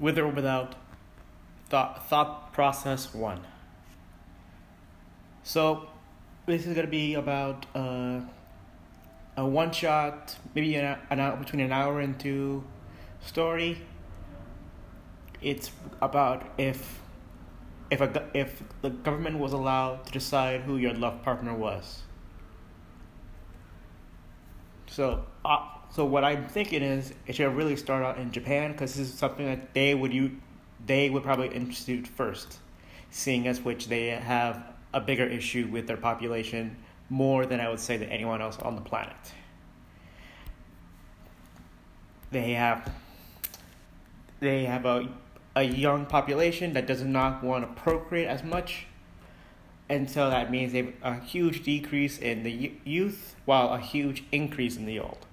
with or without thought process one. So this is going to be about a one shot, maybe between an hour and two story. It's about if the government was allowed to decide who your love partner was. So what I'm thinking is it should really start out in Japan, because this is something that they would probably institute first, seeing as which they have a bigger issue with their population, more than I would say than anyone else on the planet. They have a young population that does not want to procreate as much, and so that means they have a huge decrease in the youth while a huge increase in the old.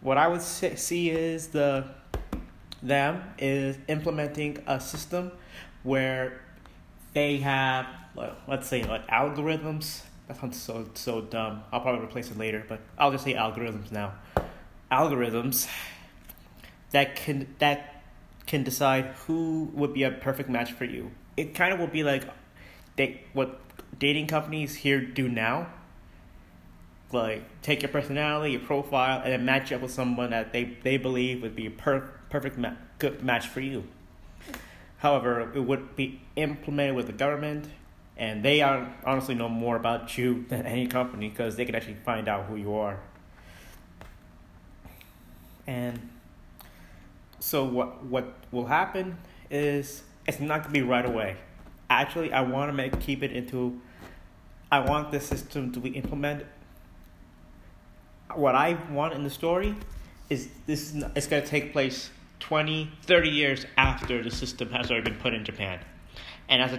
What I would see is them implementing a system where they have, let's say, like algorithms. That sounds so dumb. I'll probably replace it later, but I'll just say algorithms now. Algorithms that can decide who would be a perfect match for you. It kind of will be like what dating companies here do now. Like, take your personality, your profile, and then match you up with someone that they believe would be a perfect match for you. However, it would be implemented with the government, and they honestly know more about you than any company, because they can actually find out who you are. And so what will happen is it's not going to be right away. Actually, I want to I want this system to be implemented. What I want in the story is it's going to take place 20, 30 years after the system has already been put in Japan, and as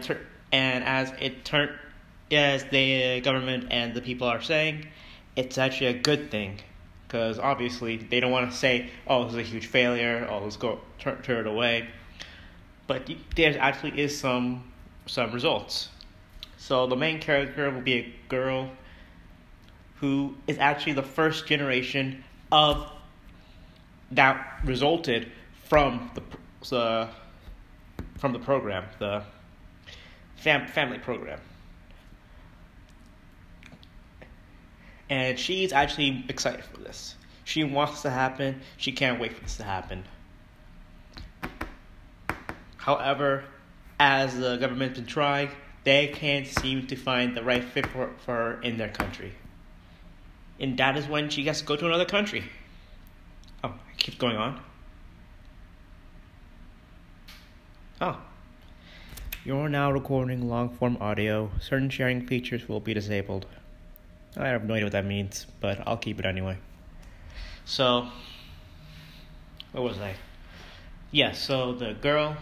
the government and the people are saying, it's actually a good thing, because obviously they don't want to say, "Oh, this is a huge failure," "Oh, let's go turn it away," but there actually is some results. So the main character will be a girl who is actually the first generation of that resulted from the program, the family program, and she's actually excited for this. She wants to happen. She can't wait for this to happen. However, as the government's been trying, they can't seem to find the right fit for her in their country. And that is when she has to go to another country. Oh, it keeps going on. Oh. You're now recording long-form audio. Certain sharing features will be disabled. I have no idea what that means, but I'll keep it anyway. So, what was I? Yeah, so the girl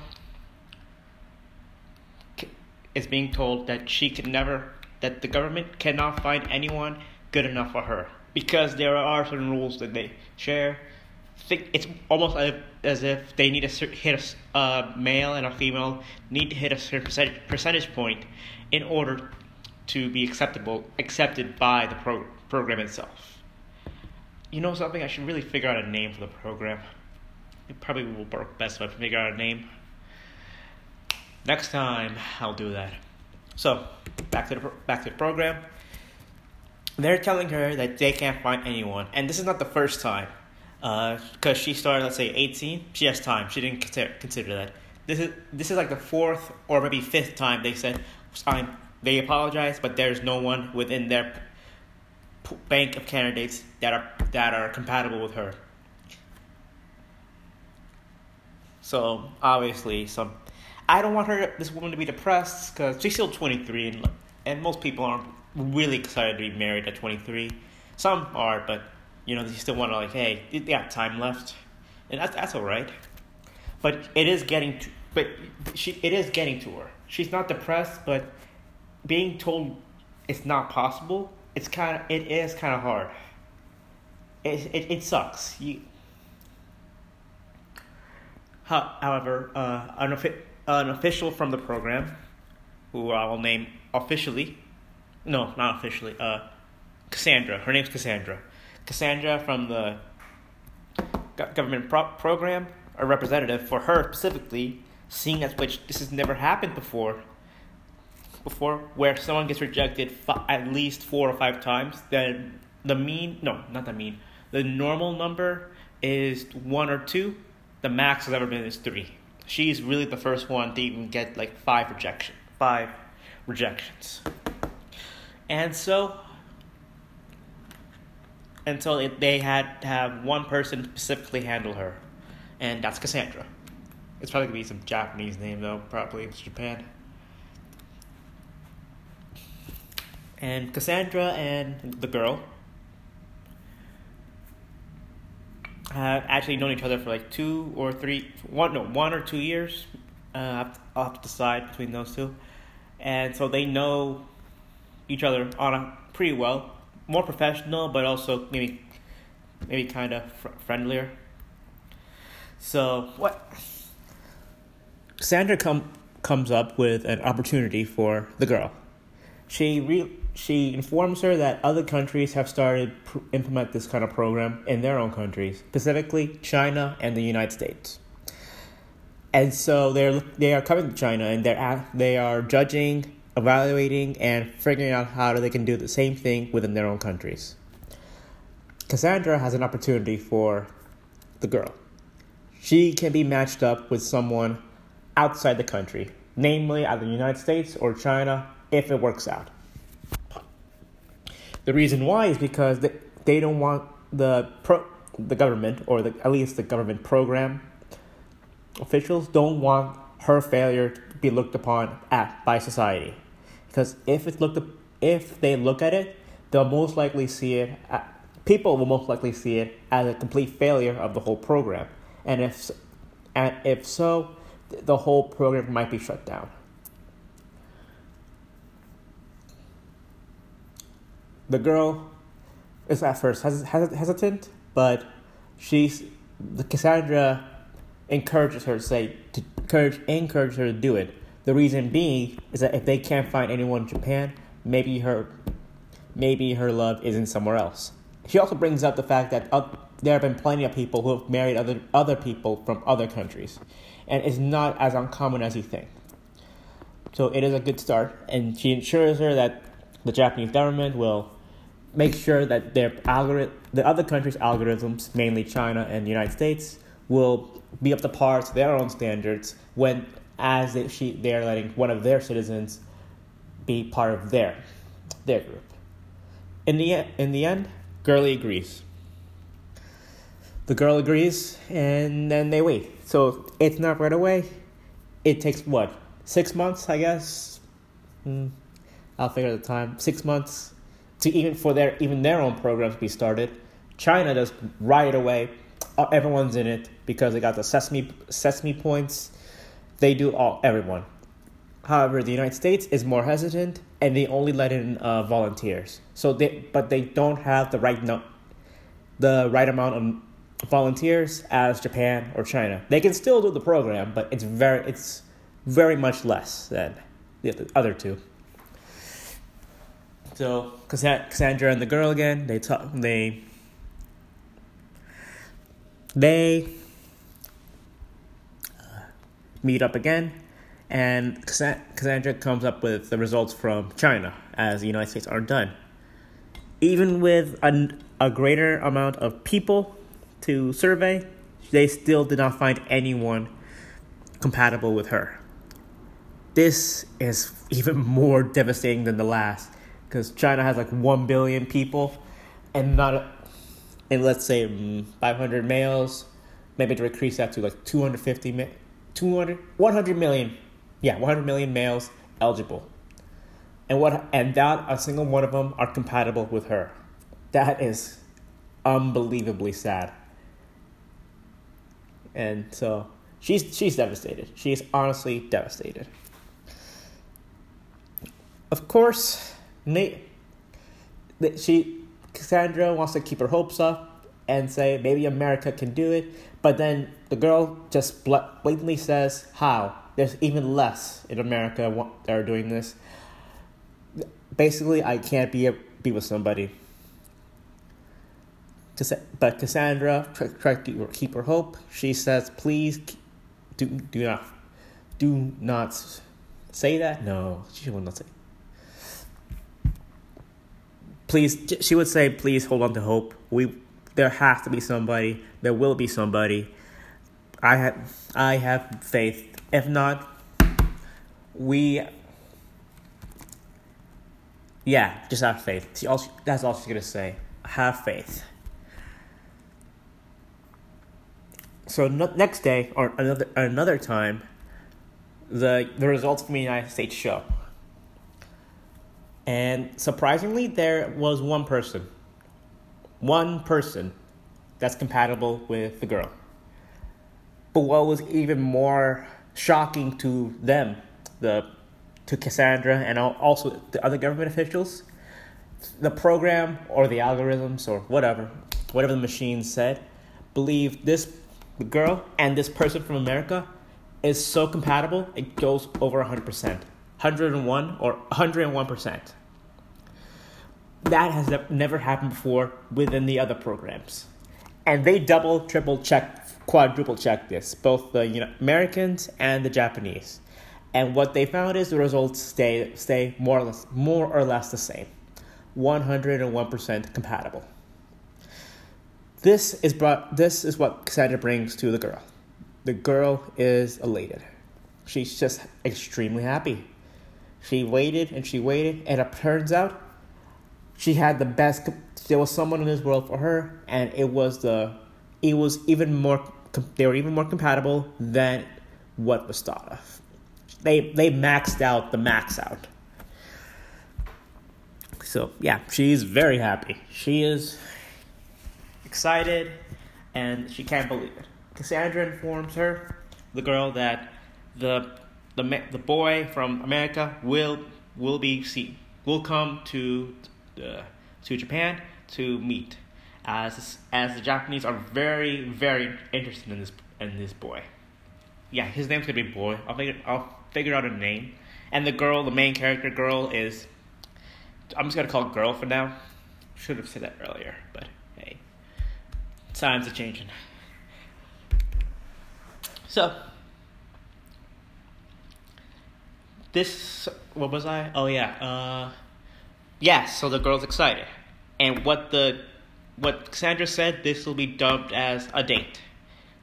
is being told that that the government cannot find anyone good enough for her, because there are certain rules that they share. It's almost as if they need to hit a male and a female need to hit a certain percentage point in order to be accepted by the program itself. You know something? I should really figure out a name for the program. It probably will work best if I figure out a name. Next time I'll do that. So back to the program. They're telling her that they can't find anyone. And this is not the first time. Because she started, let's say, 18. She has time. She didn't consider that. This is like the fourth or maybe fifth time they said, they apologize, but there's no one within their bank of candidates that are compatible with her. So, obviously, I don't want this woman to be depressed, because she's still 23, and most people aren't really excited to be married at 23. Some are, but they still want to, like, hey, they got time left, and that's all right. But it is getting to her. She's not depressed, but being told it's not possible, it is kind of hard. It sucks. However, an official from the program, who I will name officially. No, not officially. Cassandra. Her name's Cassandra. Cassandra from the government program a representative for her specifically, seeing as which this has never happened before where someone gets rejected at least 4 or 5 times. Then the normal number is 1 or 2. The max has ever been is 3. She's really the first one to even get like 5 rejections. And so they had to have one person specifically handle her, and that's Cassandra. It's probably going to be some Japanese name, though. Probably it's Japan. And Cassandra and the girl have actually known each other for like 1 or 2 years. I'll have to decide between those two. And so they know each other pretty well. More professional, but also maybe kind of friendlier. So what? Sandra comes up with an opportunity for the girl. She informs her that other countries have started implement this kind of program in their own countries, specifically China and the United States. And so they are coming to China, and they are judging, evaluating, and figuring out how they can do the same thing within their own countries. Cassandra has an opportunity for the girl. She can be matched up with someone outside the country, namely either the United States or China, if it works out. The reason why is because they don't want the government, or at least the government program officials, don't want her failure to be looked upon by society, because if they look at it, they'll most likely see it. People will most likely see it as a complete failure of the whole program, and if so, the whole program might be shut down. The girl is at first hesitant, but Cassandra encourages her to do it. The reason being is that if they can't find anyone in Japan, maybe her love isn't somewhere else. She also brings up the fact that there have been plenty of people who have married other people from other countries, and it's not as uncommon as you think. So it is a good start, and she assures her that the Japanese government will make sure that the other countries' algorithms, mainly China and the United States, will be up to par to their own standards they're letting one of their citizens be part of their group. In the end, Girlie agrees. The girl agrees, and then they wait. So it's not right away. It takes 6 months, I guess. I'll figure the time. 6 months to even their own programs be started. China does right away. Everyone's in it because they got the sesame points. They do everyone. However, the United States is more hesitant, and they only let in volunteers. So they don't have the right amount of volunteers as Japan or China. They can still do the program, but it's very much less than the other two. So Cassandra and the girl again, they meet up again, and Cassandra comes up with the results from China, as the United States aren't done. Even with a greater amount of people to survey, they still did not find anyone compatible with her. This is even more devastating than the last, because China has 1 billion people, and let's say 500 males, maybe to decrease that to 100 million males eligible, and not a single one of them are compatible with her. That is unbelievably sad. And so she's devastated. She is honestly devastated. Of course, Cassandra wants to keep her hopes up and say maybe America can do it, but then the girl just blatantly says how there's even less in America that are doing this. Basically, I can't be with somebody. But Cassandra tried to keep her hope. She says, please do not say that. No, she will not say. Please, she would say, please hold on to hope. There has to be somebody. There will be somebody. I have faith. If not, just have faith. That's all she's going to say. Have faith. So next day, or another time, the results from the United States show. And surprisingly, there was one person that's compatible with the girl. But what was even more shocking to them, to Cassandra and also the other government officials, the program or the algorithms or whatever the machine said, believed this girl and this person from America is so compatible, it goes over 100%. 101 or 101%. That has never happened before within the other programs. And they double, triple check, quadruple check this, both the Americans and the Japanese. And what they found is the results stay more or less the same. 101% compatible. This is what Cassandra brings to the girl. The girl is elated. She's just extremely happy. She waited, and it turns out she had the best. There was someone in this world for her, and they were even more compatible than what was thought of. They maxed out the max out. So, yeah, she's very happy. She is excited, and she can't believe it. Cassandra informs her, the girl, that the boy from America will come to Japan to meet, as the Japanese are very, very interested in this boy. Yeah, his name's gonna be Boy. I'll figure out a name. And the girl, the main character girl, is, I'm just gonna call it girl for now. Should have said that earlier, but hey, times are changing. So, what was I? Oh yeah, so the girl's excited, and what Cassandra said, this will be dubbed as a date.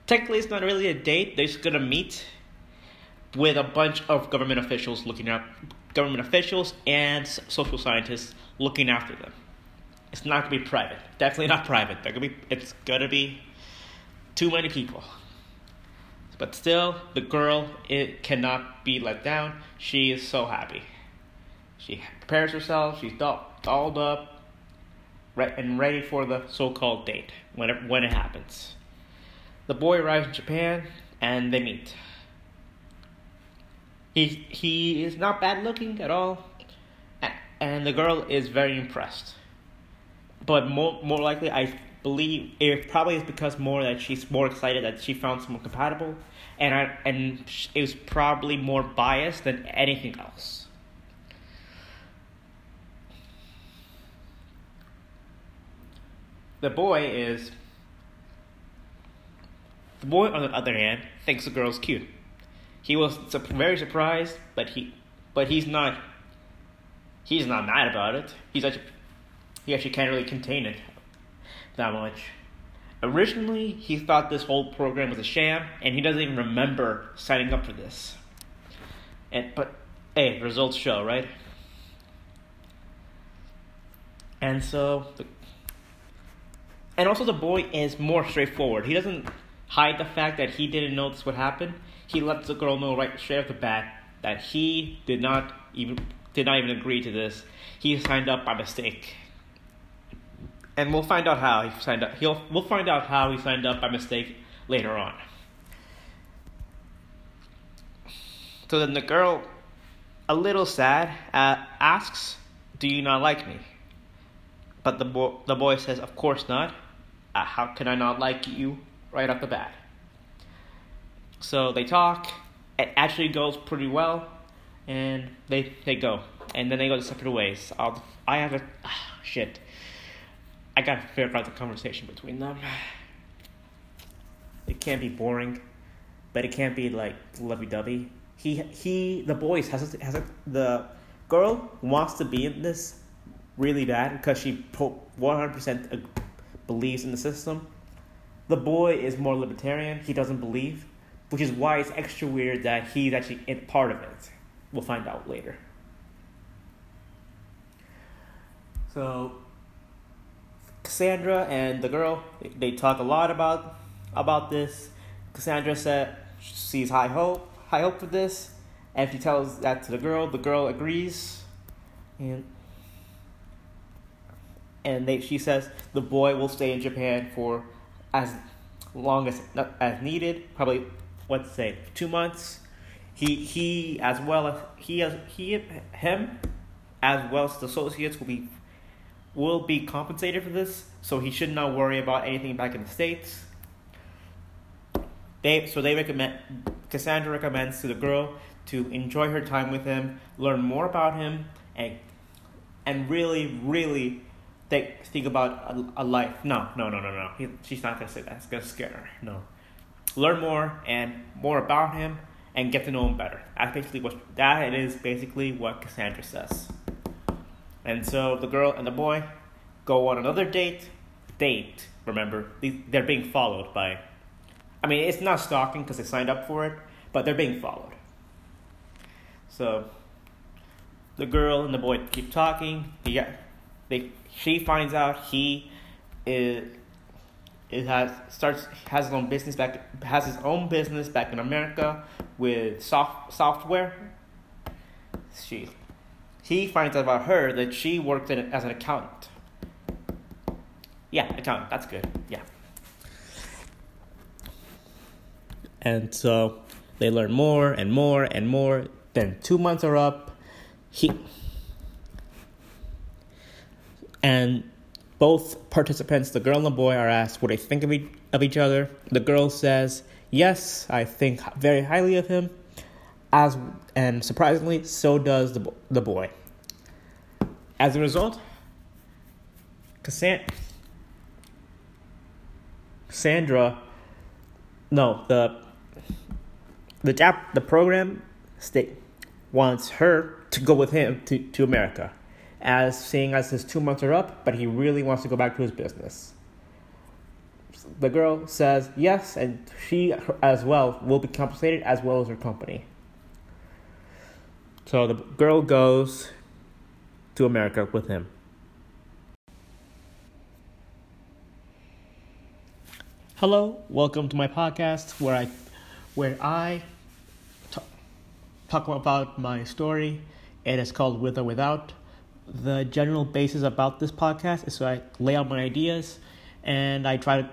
Technically, it's not really a date. They're just gonna meet with a bunch of government officials and social scientists looking after them. It's not gonna be private. Definitely not private. It's gonna be too many people. But still, the girl, it cannot be let down. She is so happy. She prepares herself. She's dolled up, and ready for the so-called date when it happens. The boy arrives in Japan, and they meet. He is not bad looking at all, and the girl is very impressed. But more likely, I believe it's because she's more excited that she found someone compatible, and it was probably more biased than anything else. The boy on the other hand thinks the girl's cute. He was very surprised, but he's not mad about it. He actually can't really contain it that much. Originally, he thought this whole program was a sham, and he doesn't even remember signing up for this. But hey, results show, right? And so, and also the boy is more straightforward. He doesn't hide the fact that he didn't know this would happen. He lets the girl know right straight off the bat that he did not even agree to this. He signed up by mistake. And we'll find out how he signed up. We'll find out how he signed up by mistake later on. So then the girl, a little sad, asks, "Do you not like me?" But the boy says, "Of course not. How can I not like you right off the bat?" So they talk. It actually goes pretty well, and they go, and then they go their separate ways. I have a shit. I gotta figure out the conversation between them. It can't be boring, but it can't be like lovey-dovey. The girl wants to be in this really bad because she 100% believes in the system. The boy is more libertarian. He doesn't believe, which is why it's extra weird that he's actually in part of it. We'll find out later. So Cassandra and the girl, they talk a lot about this. Cassandra said she sees high hope for this, and she tells that to the girl. The girl agrees, and she says the boy will stay in Japan for as long as needed. Probably, let's say, 2 months. Him as well as the associates will be compensated for this, so he should not worry about anything back in the States. Cassandra recommends to the girl to enjoy her time with him, learn more about him, and really, really think about a life. No. She's not going to say that. It's going to scare her. No. Learn more about him and get to know him better. That is basically what Cassandra says. And so the girl and the boy go on another date. Date, remember, they're being followed by... I mean, it's not stalking because they signed up for it, but they're being followed. So the girl and the boy keep talking. She finds out he has his own business back in America with software. He finds out about her that she worked as an accountant. Yeah, accountant. That's good. Yeah. And so they learn more and more and more. Then 2 months are up. And both participants, the girl and the boy, are asked what they think of each other. The girl says, "Yes, I think very highly of him," and surprisingly, so does the boy. As a result, the program state wants her to go with him to America, seeing as his 2 months are up, but he really wants to go back to his business. The girl says yes, and she as well will be compensated as well as her company. So the girl goes to America with him. Hello, welcome to my podcast where I talk about my story. It is called With or Without. The general basis about this podcast is so I lay out my ideas and I try to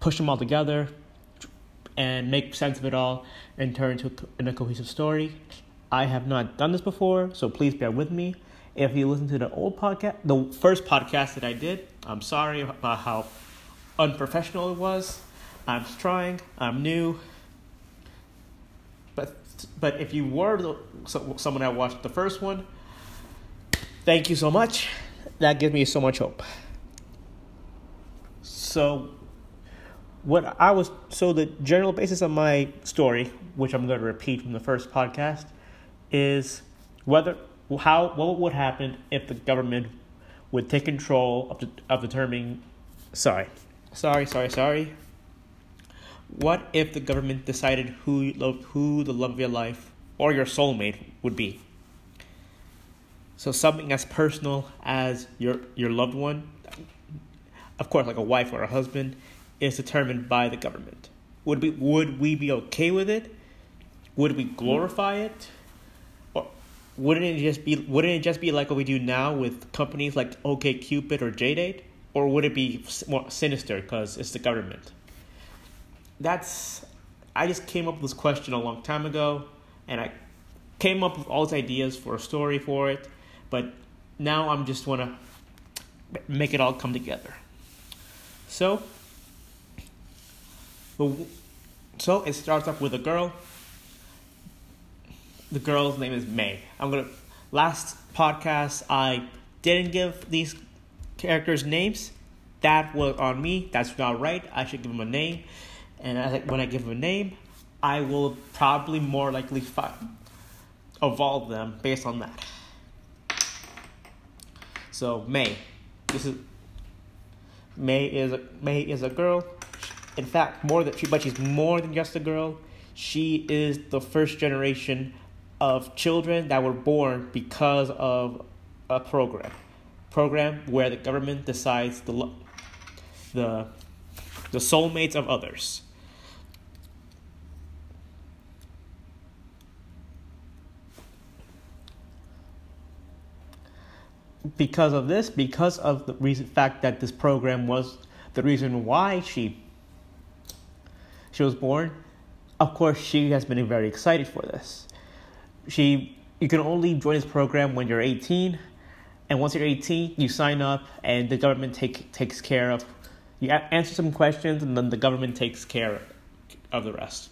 push them all together and make sense of it all and turn into a cohesive story. I have not done this before, so please bear with me. If you listen to the old podcast, the first podcast that I did, I'm sorry about how unprofessional it was. I'm trying. I'm new. But if you were someone that watched the first one, thank you so much. That gives me so much hope. So the general basis of my story, which I'm going to repeat from the first podcast, is what would happen if the government would take control of determining... Sorry. What if the government decided who the love of your life or your soulmate would be? So something as personal as your loved one, of course, like a wife or a husband, is determined by the government. Would we be okay with it? Would we glorify it? Wouldn't it just be like what we do now with companies like OkCupid or JDate? Or would it be more sinister because it's the government? I just came up with this question a long time ago, and I came up with all these ideas for a story for it, but now I'm just want to make it all come together. So it starts off with a girl. The girl's name is May. Last podcast, I didn't give these characters names, that was on me. That's not right. I should give them a name. And when I give them a name, I will probably more likely evolve them based on that. So May, May is a girl. In fact, but she's more than just a girl. She is the first generation of children that were born because of a program where the government decides the soulmates of others. Because of this, because of the reason fact that this program was the reason why she was born, of course she has been very excited for this. You can only join this program when you're 18, and once you're 18, you sign up, and the government takes care of. You answer some questions, and then the government takes care of the rest.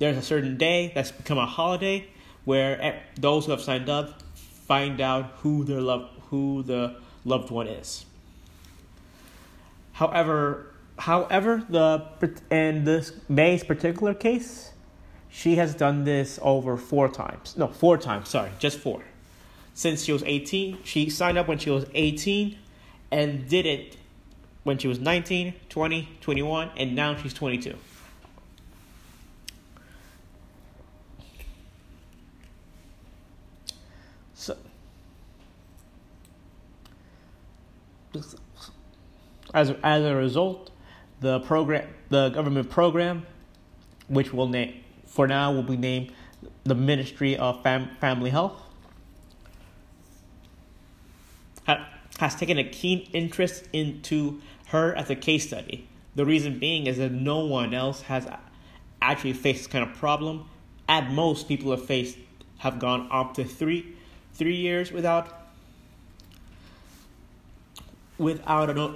There's a certain day that's become a holiday where those who have signed up find out who the loved one is. However, in May's particular case, she has done this over four times. Since she was 18, she signed up when she was 18 and did it when she was 19, 20, 21, and now she's 22. As a result, the government program, which will be named the Ministry of Family Health, has taken a keen interest into her as a case study. The reason being is that no one else has actually faced this kind of problem. At most, people have gone up to three years without a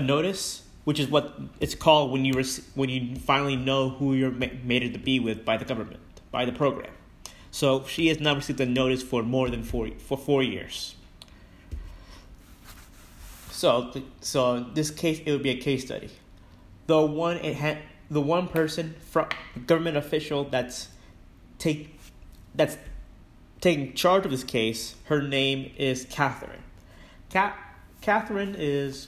notice, which is what it's called when you finally know who you're made it to be with by the government, by the program. So she has not received a notice for more than 4 years. So in this case, it would be a case study. The one person from government official that's taking charge of this case, her name is Catherine. Catherine is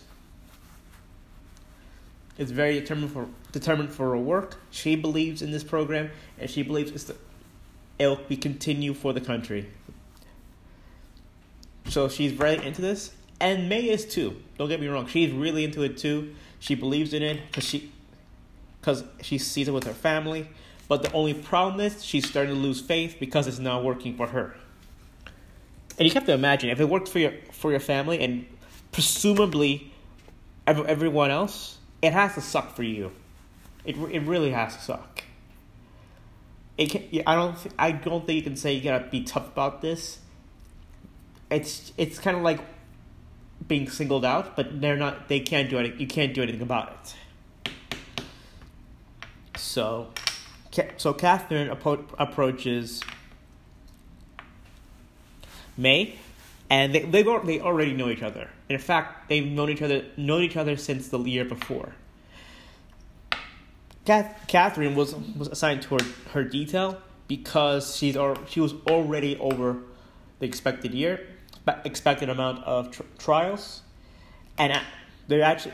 very determined for her work. She believes in this program, and she believes it'll be continue for the country. So she's very into this, and May is too. Don't get me wrong; she's really into it too. She believes in it because she sees it with her family. But the only problem is she's starting to lose faith because it's not working for her. And you have to imagine, if it worked for your family and presumably everyone else, it has to suck for you. It really has to suck. I don't think you can say you gotta be tough about this. It's kind of like being singled out, but they can't do anything. You can't do anything about it. So Catherine approaches May, and they already know each other. In fact, they've known each other since the year before. Catherine was assigned to her detail because she was already over the expected amount of trials, and the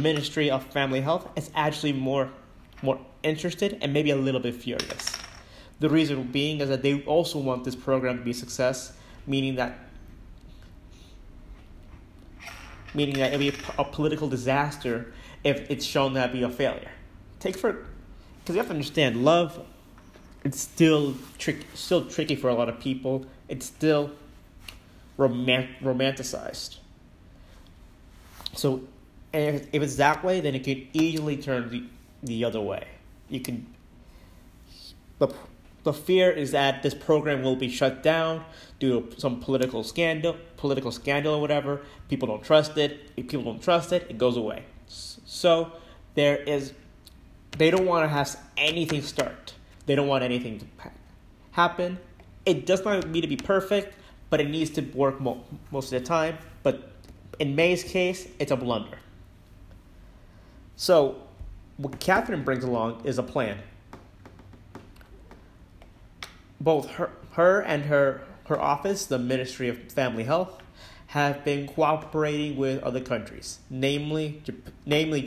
Ministry of Family Health is actually more interested and maybe a little bit furious. The reason being is that they also want this program to be a success, meaning that it'll be a political disaster if it's shown that it'll be a failure. Because you have to understand, love, it's still tricky for a lot of people. It's still romanticized. So, and if it's that way, then it can easily turn the other way. The fear is that this program will be shut down due to some political scandal or whatever. People don't trust it. If people don't trust it, it goes away. So they don't want to have anything start. They don't want anything to happen. It does not need to be perfect, but it needs to work most of the time. But in May's case, it's a blunder. So what Catherine brings along is a plan. Both her and her office, the Ministry of Family Health, have been cooperating with other countries, namely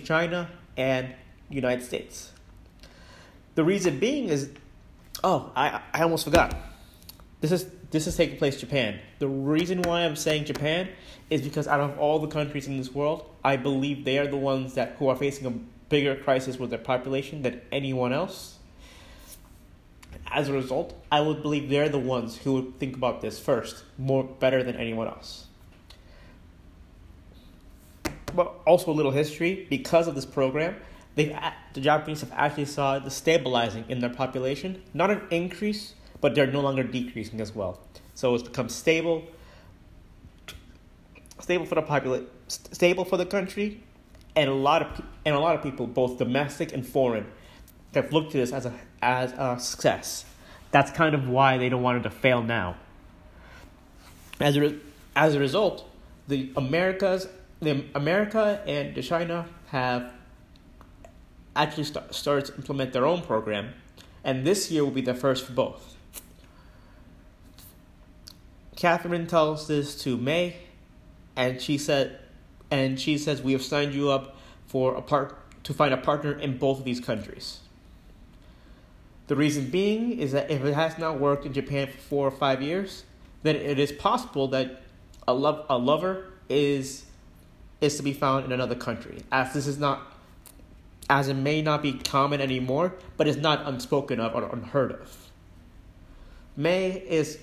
China and United States. The reason being is, I almost forgot. This is taking place in Japan. The reason why I'm saying Japan is because out of all the countries in this world, I believe they are the ones who are facing a bigger crisis with their population than anyone else. As a result, I would believe they're the ones who would think about this first, better than anyone else. But also a little history, because of this program, the Japanese have actually saw the stabilizing in their population, not an increase, but they're no longer decreasing as well. So it's become stable for the population, stable for the country, and a lot of people, both domestic and foreign, have looked to this as a success. That's kind of why they don't want it to fail now. As a result, America and the China have actually started to implement their own program, and this year will be the first for both. Catherine tells this to May, and she says we have signed you up to find a partner in both of these countries. The reason being is that if it has not worked in Japan for 4 or 5 years, then it is possible that a lover is to be found in another country. As it may not be common anymore, but it's not unspoken of or unheard of. May is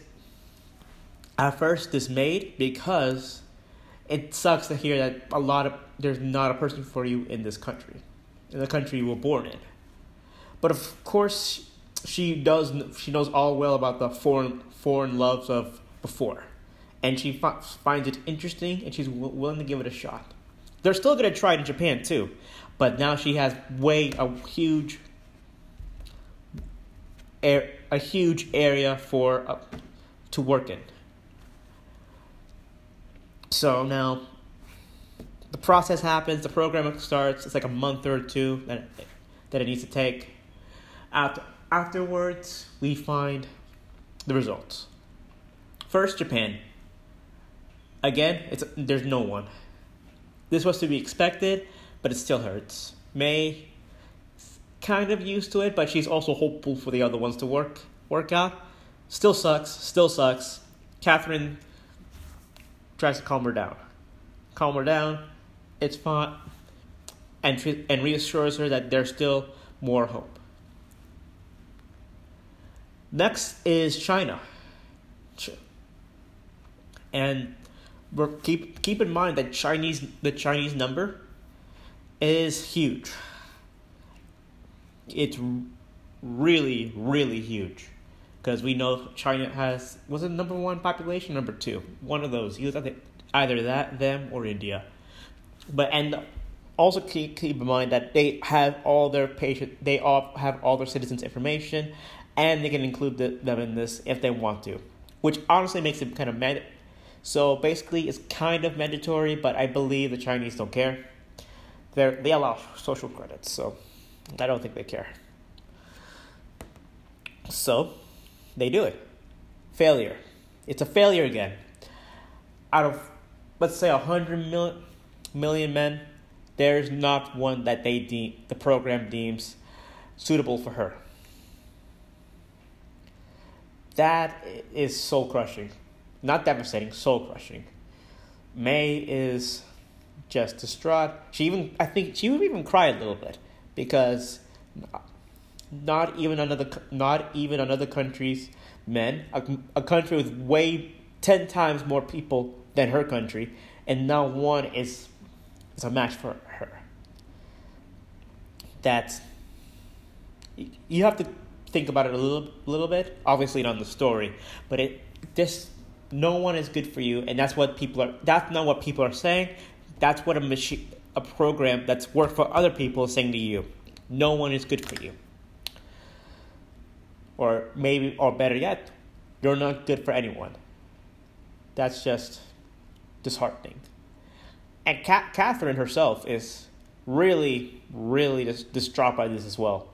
at first dismayed because it sucks to hear that there's not a person for you in this country, in the country you were born in. But of course, she knows all well about the foreign loves of before, and she finds it interesting, and she's willing to give it a shot. They're still going to try it in Japan too, but now she has a huge area to work in. So now the process happens, the program starts. It's like a month or two that it needs to take. Afterwards, we find the results. First, Japan. Again, there's no one. This was to be expected, but it still hurts. May is kind of used to it, but she's also hopeful for the other ones to work out. Still sucks. Catherine tries to calm her down. It's fine. And reassures her that there's still more hope. Next is China. And keep in mind that the Chinese number is huge. It's really, really huge. Because we know China was it number one population, number two? One of those. Either that, them, or India. Also keep in mind that they all have all their citizens' information, and they can include them in this if they want to, which honestly makes it kind of mandatory. So basically, it's kind of mandatory, but I believe the Chinese don't care. They allow social credits, so I don't think they care. So they do it. Failure. It's a failure again. Out of, let's say, 100 million men, there's not one that the program deems suitable for her. That is soul-crushing. Not devastating, soul-crushing. May is just distraught. I think she would even cry a little bit because not even another country's men, a country with 10 times more people than her country, and not one is a match for her. You have to think about it a little bit. Obviously, not in the story, but no one is good for you, and that's not what people are saying. That's what a program that's worked for other people is saying to you. No one is good for you, or better yet, you're not good for anyone. that's just disheartening. And Catherine herself is really, really distraught by this as well.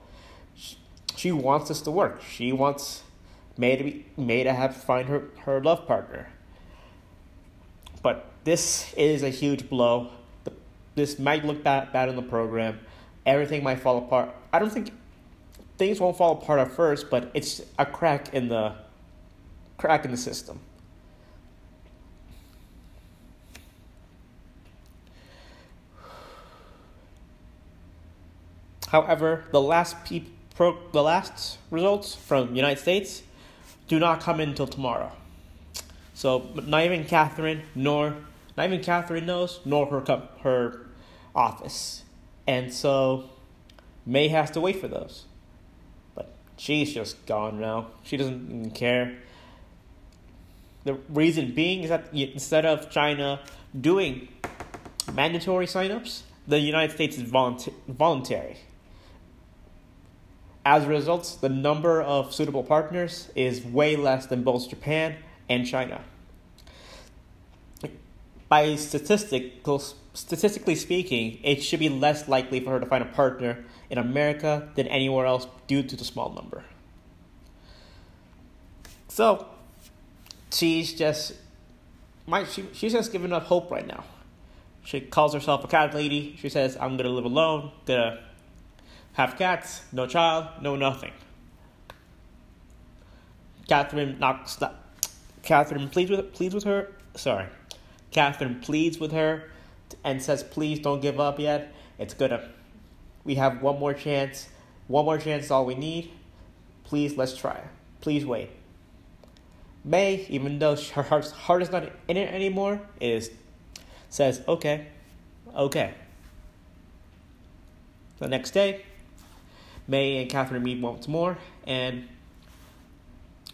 She wants this to work. She wants May to find her love partner. But this is a huge blow. This might look bad in the program. Everything might fall apart. I don't think things won't fall apart at first, but it's a crack in the system. However, the last results from United States do not come in until tomorrow. So not even Catherine knows, nor her office, and so May has to wait for those. But she's just gone now. She doesn't even care. The reason being is that instead of China doing mandatory signups, the United States is voluntary. As a result, the number of suitable partners is way less than both Japan and China. By statistically speaking, it should be less likely for her to find a partner in America than anywhere else due to the small number. So, she's just giving up hope right now. She calls herself a cat lady. She says, "I'm gonna live alone, gonna have cats, no child, no nothing." Catherine pleads with her and says, "Please don't give up yet. We have one more chance. One more chance is all we need. Please, let's try. Please wait." May, even though her heart is not in it anymore, says, "Okay." The next day, May and Catherine meet once more, and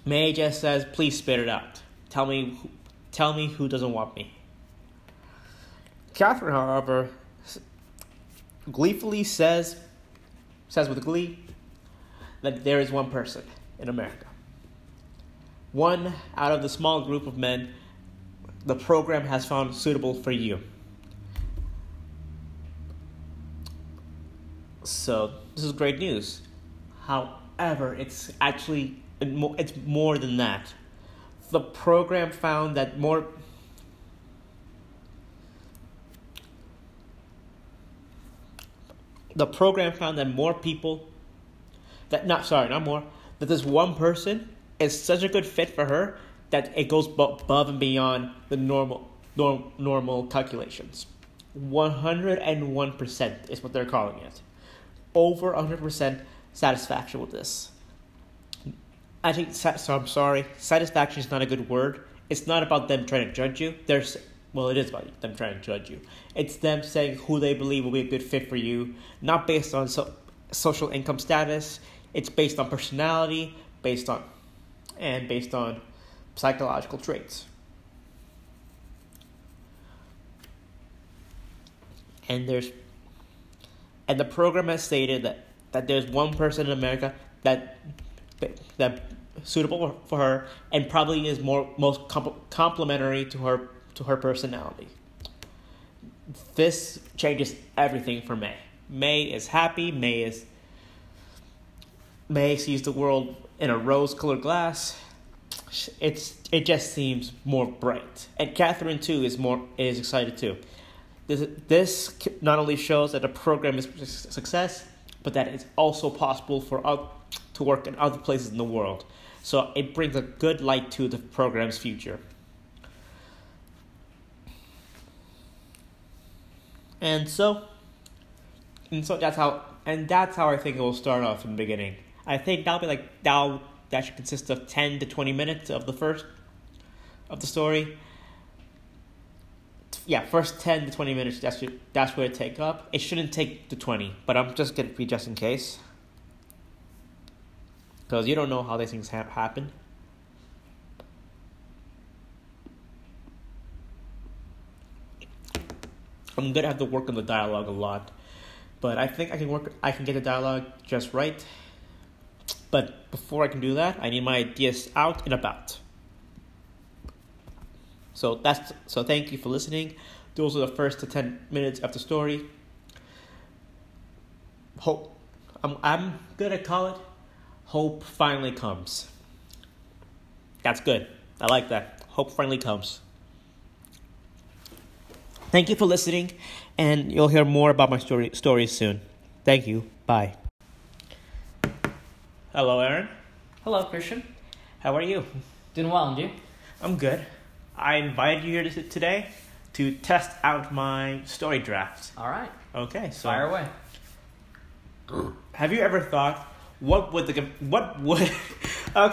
May just says, "Please spit it out. Tell me who doesn't want me." Catherine, however, gleefully says with glee that there is one person in America. One out of the small group of men the program has found suitable for you. So this is great news. However, it's more than that. The program found that that this one person is such a good fit for her that it goes above and beyond the normal calculations. 101% is what they're calling it. Over 100% satisfaction with this. Satisfaction is not a good word. It's not about them trying to judge you. It is about them trying to judge you. It's them saying who they believe will be a good fit for you, not based on social income status. It's based on personality, based on psychological traits. And the program has stated that there's one person in America that suitable for her and probably is most complementary to her personality. This changes everything for May. May is happy. May sees the world in a rose-colored glass. It just seems more bright, and Catherine too is excited too. This not only shows that the program is a success, but that it's also possible for us to work in other places in the world. So it brings a good light to the program's future. And so that's how I think it will start off in the beginning. I think that should consist of 10 to 20 minutes of the story. Yeah, first 10 to 20 minutes, that's where it take up. It shouldn't take to 20, but I'm just going to be just in case. Because you don't know how these things happen. I'm going to have to work on the dialogue a lot. But I think I can get the dialogue just right. But before I can do that, I need my ideas out and about. So thank you for listening. Those are the first to 10 minutes of the story. Hope, I'm gonna call it, hope finally comes. That's good. I like that. Hope finally comes. Thank you for listening, and you'll hear more about my story soon. Thank you. Bye. Hello, Aaron. Hello, Christian. How are you? Doing well, and you? I'm good. I invited you here today to test out my story draft. All right. Okay. So fire away. Have you ever thought, what would? Okay,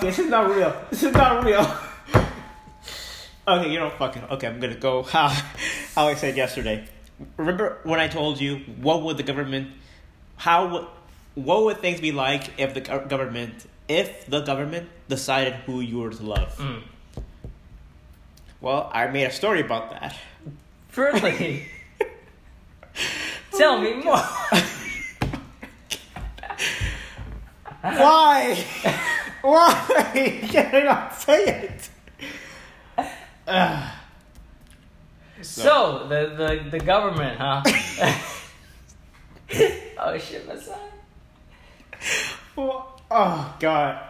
this is not real. Okay, you don't fucking... Okay, I'm gonna go how I said yesterday. Remember when I told you, what would things be like if the government decided who you were to love? Mm. Well, I made a story about that. Really? Tell me more. Why? Can I not say it? So the government, huh? Oh shit, my son. Well, oh god,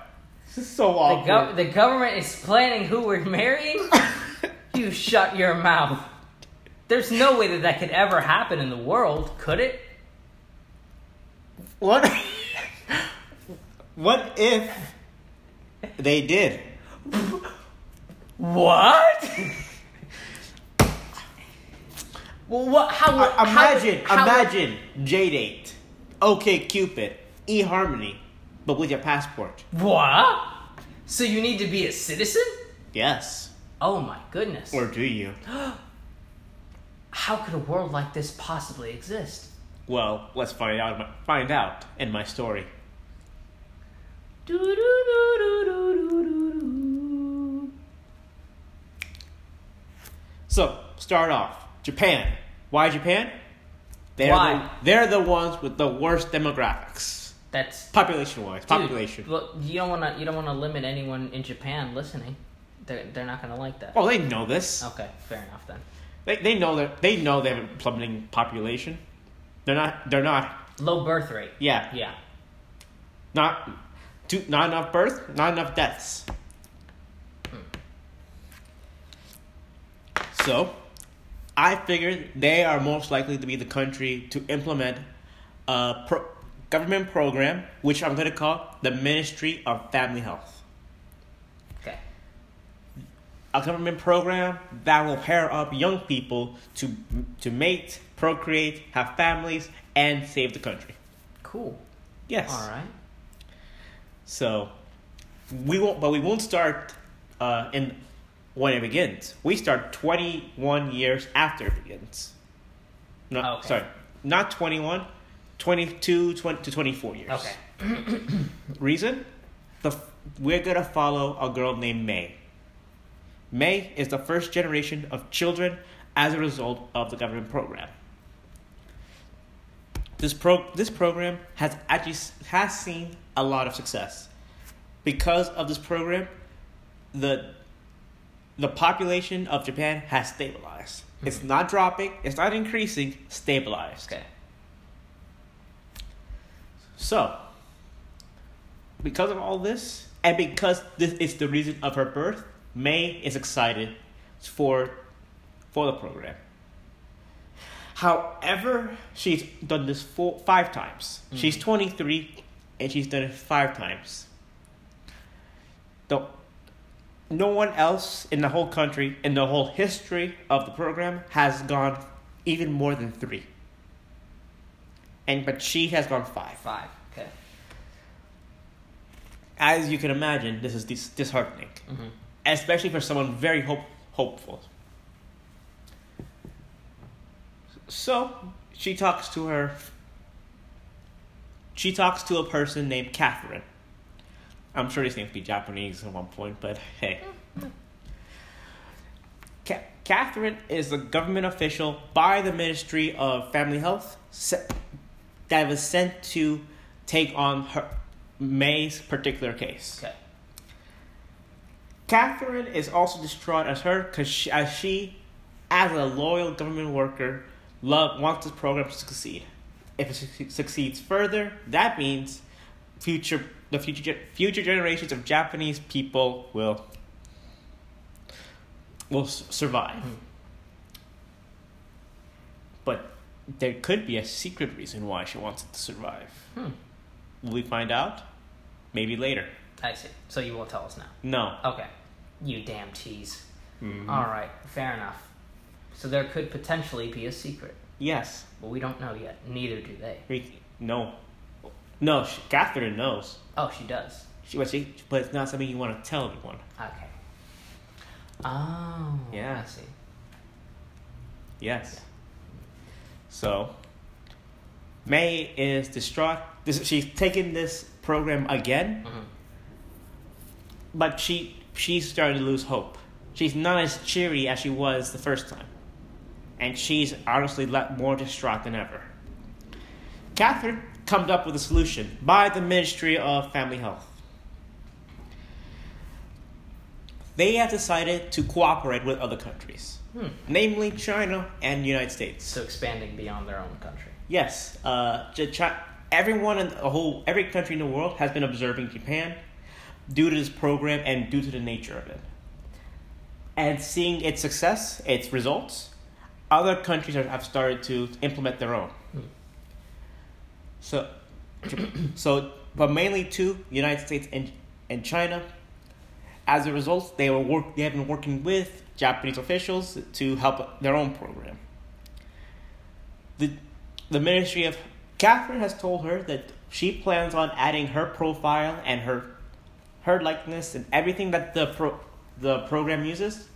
this is so awkward. The government is planning who we're marrying. You shut your mouth. There's no way that could ever happen in the world, could it? What? What if they did? What? Well, what? Imagine JDate, OkCupid, eHarmony, but with your passport. What? So you need to be a citizen? Yes. Oh my goodness. Or do you? How could a world like this possibly exist? Well, let's find out in my story. Do do do do do do do. So, start off. Japan. Why Japan? They're the ones with the worst demographics. That's population-wise. Population. Well, you don't want to limit anyone in Japan listening. They're not going to like that. Well, they know this. Okay, fair enough then. They know they have a plummeting population. They're not low birth rate. Yeah. Not enough birth, not enough deaths. So, I figured they are most likely to be the country to implement a government program, which I'm going to call the Ministry of Family Health. Okay. A government program that will pair up young people to mate, procreate, have families, and save the country. Cool. Yes. All right. So, we won't start in... when it begins. We start 21 years after it begins. No, okay. Sorry, not 21, 22 to 24 years. Okay. Reason? We're going to follow a girl named May. May is the first generation of children as a result of the government program. This program has seen a lot of success. Because of this program, the population of Japan has stabilized. Mm-hmm. It's not dropping. It's not increasing. Stabilized. Okay. So, because of all this, and because this is the reason of her birth, May is excited for the program. However, she's done this five times. Mm-hmm. She's 23, and she's done it five times. No one else in the whole country, in the whole history of the program, has gone even more than three. But she has gone five. Five, okay. As you can imagine, this is disheartening. Mm-hmm. Especially for someone very hopeful. So, she talks to a person named Catherine. I'm sure his name would be Japanese at one point, but hey. Catherine is a government official by the Ministry of Family Health that was sent to take on May's particular case. Okay. Catherine is also distraught as her, because she, as a loyal government worker, wants this program to succeed. If it succeeds further, that means future generations of Japanese people will survive. But there could be a secret reason why she wants it to survive. Will we find out? Maybe later. I see. So you won't tell us now? No. Okay. You damn tease. Mm-hmm. All right. Fair enough. So there could potentially be a secret. Yes. Well, we don't know yet. Neither do they. No, Catherine knows. Oh, she does. But it's not something you want to tell anyone. Okay. Oh. Yeah. I see. Yes. Yeah. So, May is distraught. She's taken this program again. Mm-hmm. But she's starting to lose hope. She's not as cheery as she was the first time. And she's honestly more distraught than ever. Catherine comes up with a solution by the Ministry of Family Health. They have decided to cooperate with other countries, namely China and the United States. So expanding beyond their own country. Yes. Everyone in every country in the world has been observing Japan due to this program and due to the nature of it. And seeing its success, its results, other countries have started to implement their own. So, but mainly to the United States and China. As a result, they have been working with Japanese officials to help their own program. The Ministry of Catherine has told her that she plans on adding her profile and her likeness and everything that the program uses.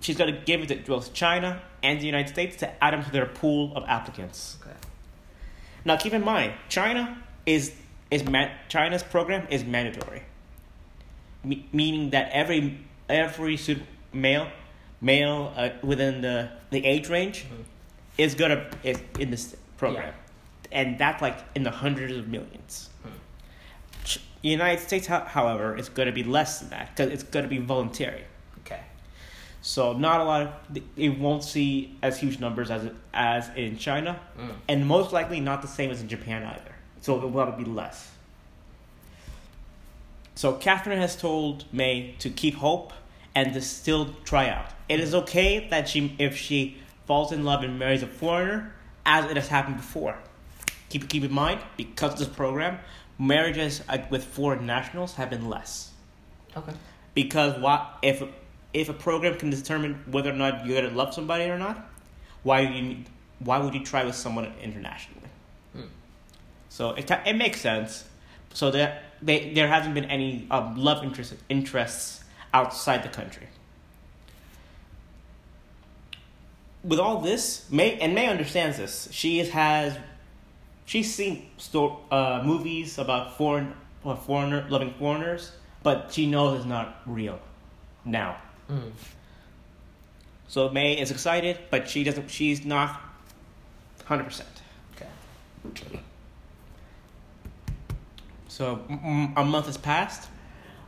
She's going to give it to both China and the United States to add them to their pool of applicants. Okay. Now, keep in mind, China's program is mandatory, meaning that every male within the age range is in this program, and that's like in the hundreds of millions. The United States, however, is going to be less than that because it's going to be voluntary. Okay. So it won't see as huge numbers as in China, and most likely not the same as in Japan either. So it will be less. So Catherine has told May to keep hope and to still try out. It is okay that if she falls in love and marries a foreigner, as it has happened before. Keep in mind, because of this program, marriages with foreign nationals have been less. Okay. Because if a program can determine whether or not you're going to love somebody or not, why would you try with someone internationally? So it makes sense. So that there hasn't been any love interests outside the country. With all this, May understands this. She's seen movies about loving foreigners, but she knows it's not real now. So May is excited, but she's not 100%. Okay. So a month has passed.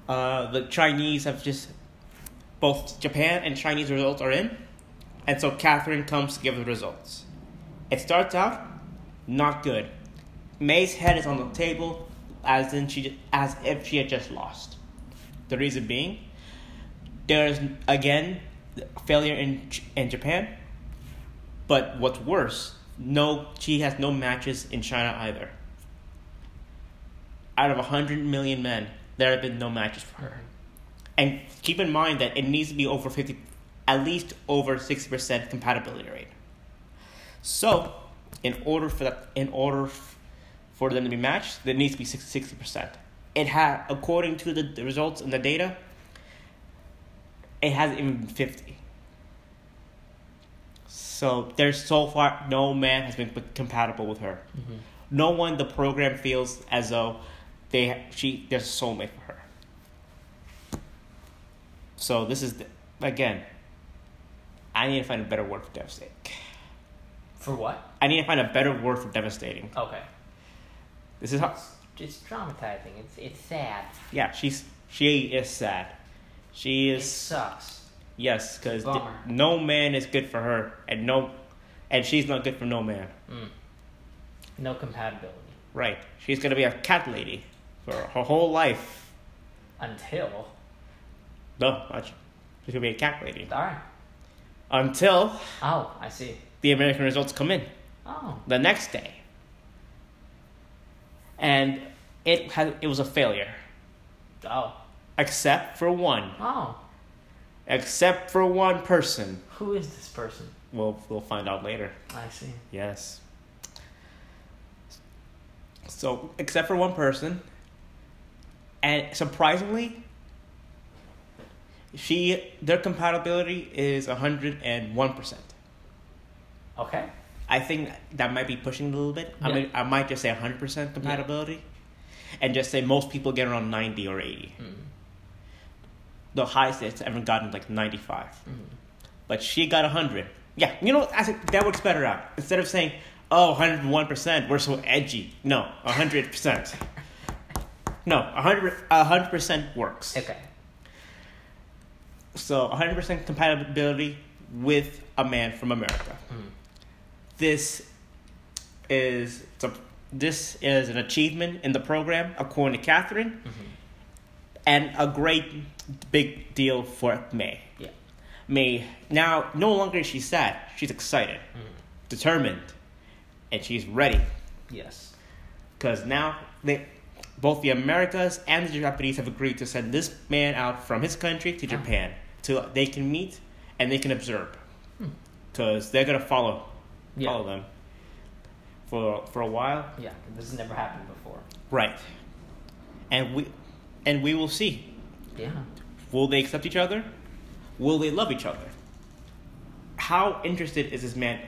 The Chinese have both Japan and Chinese results are in. And so Catherine comes to give the results. It starts out not good. May's head is on the table as if she had just lost. The reason being, there is again failure in Japan. But what's worse, she has no matches in China either. Out of 100 million men, there have been no matches for her. And keep in mind that it needs to be at least over 60% compatibility rate. So, in order for them to be matched, there needs to be 60%. According to the results and the data, it hasn't even been 50. So, there's so far no man has been compatible with her. Mm-hmm. No one in the program feels as though there's a soulmate for her. So this is again. I need to find a better word for devastating. For what? I need to find a better word for devastating. Okay. This is how it's traumatizing. It's sad. Yeah, she is sad. She is. It sucks. Yes, because no man is good for her, and she's not good for no man. Mm. No compatibility. Right. She's gonna be a cat lady for her whole life. Until. No, she's gonna be a cat lady. All right. Until. Oh, I see. The American results come in. Oh. The next day. And it was a failure. Oh. Except for one. Oh. Except for one person. Who is this person? We'll find out later. I see. Yes. So, except for one person, and surprisingly, their compatibility is 101%. Okay. I think that might be pushing it a little bit. Yeah. I might just say 100% compatibility, and just say most people get around 90 or 80. Mm. The highest it's ever gotten is like 95. Mm. But she got 100. Yeah, you know, that works better out. Instead of saying, 101%, we're so edgy. No, 100%. No, 100% works. Okay. So 100% compatibility with a man from America. Mm. This is an achievement in the program, according to Catherine, and a great big deal for May. Yeah. May, now, no longer is she sad. She's excited, determined, and she's ready. Yes. Because now, both the Americas and the Japanese have agreed to send this man out from his country to Japan, so they can meet and they can observe. Because they're going to follow them for a while. Yeah, this has never happened before. Right. And we will see. Yeah. Will they accept each other? Will they love each other? How interested is this man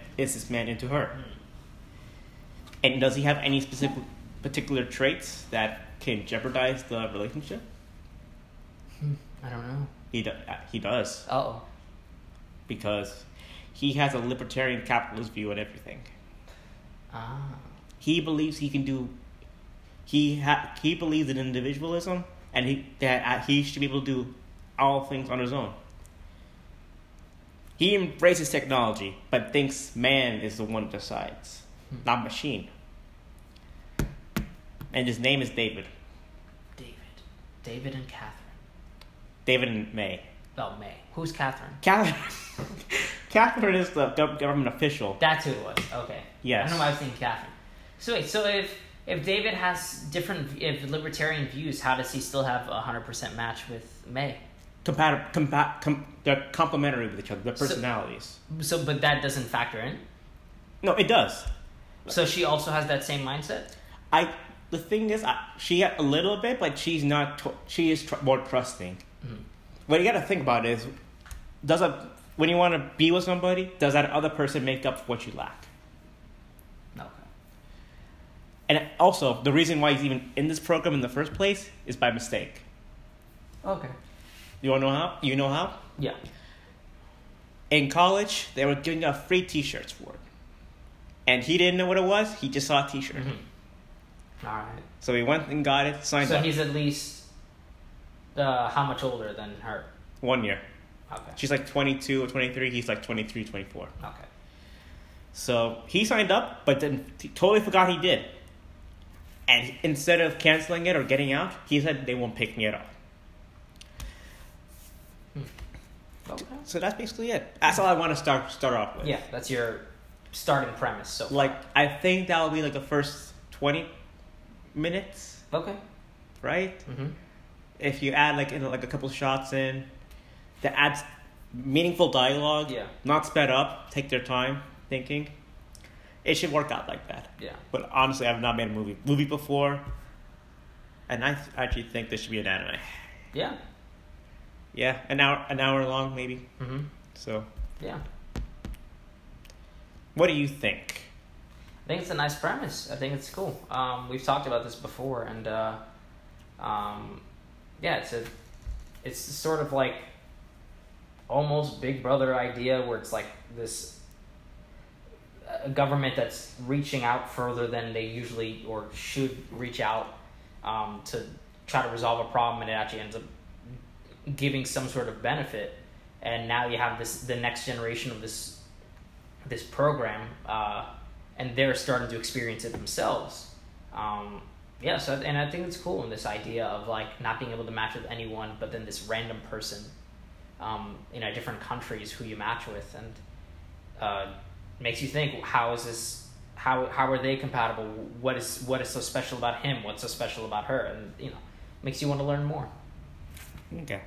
into her? And does he have any particular traits that can jeopardize the relationship? I don't know. He does. Oh. Because he has a libertarian capitalist view on everything. Ah. He believes he can do. He believes in individualism, and he should be able to do all things on his own. He embraces technology, but thinks man is the one that decides, not machine. And his name is David. David and Catherine. David and May. Oh, May. Who's Catherine? Catherine is the government official. That's who it was. Okay. Yes. I don't know why I was thinking Catherine. So wait, if David has libertarian views, how does he still have a 100% match with May? They're complementary with each other. Their personalities. So, but that doesn't factor in? No, it does. So she also has that same mindset? The thing is, she had a little bit, but she's not. She is more trusting. Mm-hmm. What you got to think about is, when you want to be with somebody, does that other person make up for what you lack? And also, the reason why he's even in this program in the first place is by mistake. Okay. You want to know how? You know how? Yeah. In college, they were giving out free T-shirts for it. And he didn't know what it was. He just saw a T-shirt. Mm-hmm. All right. So he went and got it, signed up. So he's at least how much older than her? 1 year. Okay. She's like 22 or 23. He's like 23, 24. Okay. So he signed up, but then totally forgot he did. And instead of canceling it or getting out, he said they won't pick me at all. Hmm. Okay. So that's basically it. That's all I want to start off with. Yeah, that's your starting premise. So I think that will be like the first 20 minutes. Okay. Right? Mm-hmm. If you add like a couple shots in, that adds meaningful dialogue. Yeah. Not sped up. Take their time thinking. It should work out like that. Yeah. But honestly, I've not made a movie before, and I actually think this should be an anime. Yeah. Yeah, an hour long maybe. Mm-hmm. So. Yeah. What do you think? I think it's a nice premise. I think it's cool. We've talked about this before, and it's sort of like almost Big Brother idea where it's like this. A government that's reaching out further than they usually or should reach out to try to resolve a problem, and it actually ends up giving some sort of benefit. And now you have this, the next generation of this program, and they're starting to experience it themselves. Yeah, so, and I think it's cool in this idea of like not being able to match with anyone, but then this random person, in a different countries who you match with, and makes you think, how is this, how are they compatible? What is so special about him? What's so special about her? And you know, makes you want to learn more. Okay.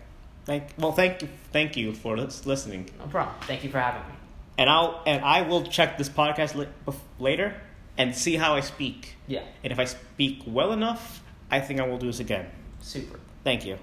Thank you for listening. No problem. Thank you for having me. And I will check this podcast later and see how I speak. Yeah. And if I speak well enough, I think I will do this again. Super. Thank you.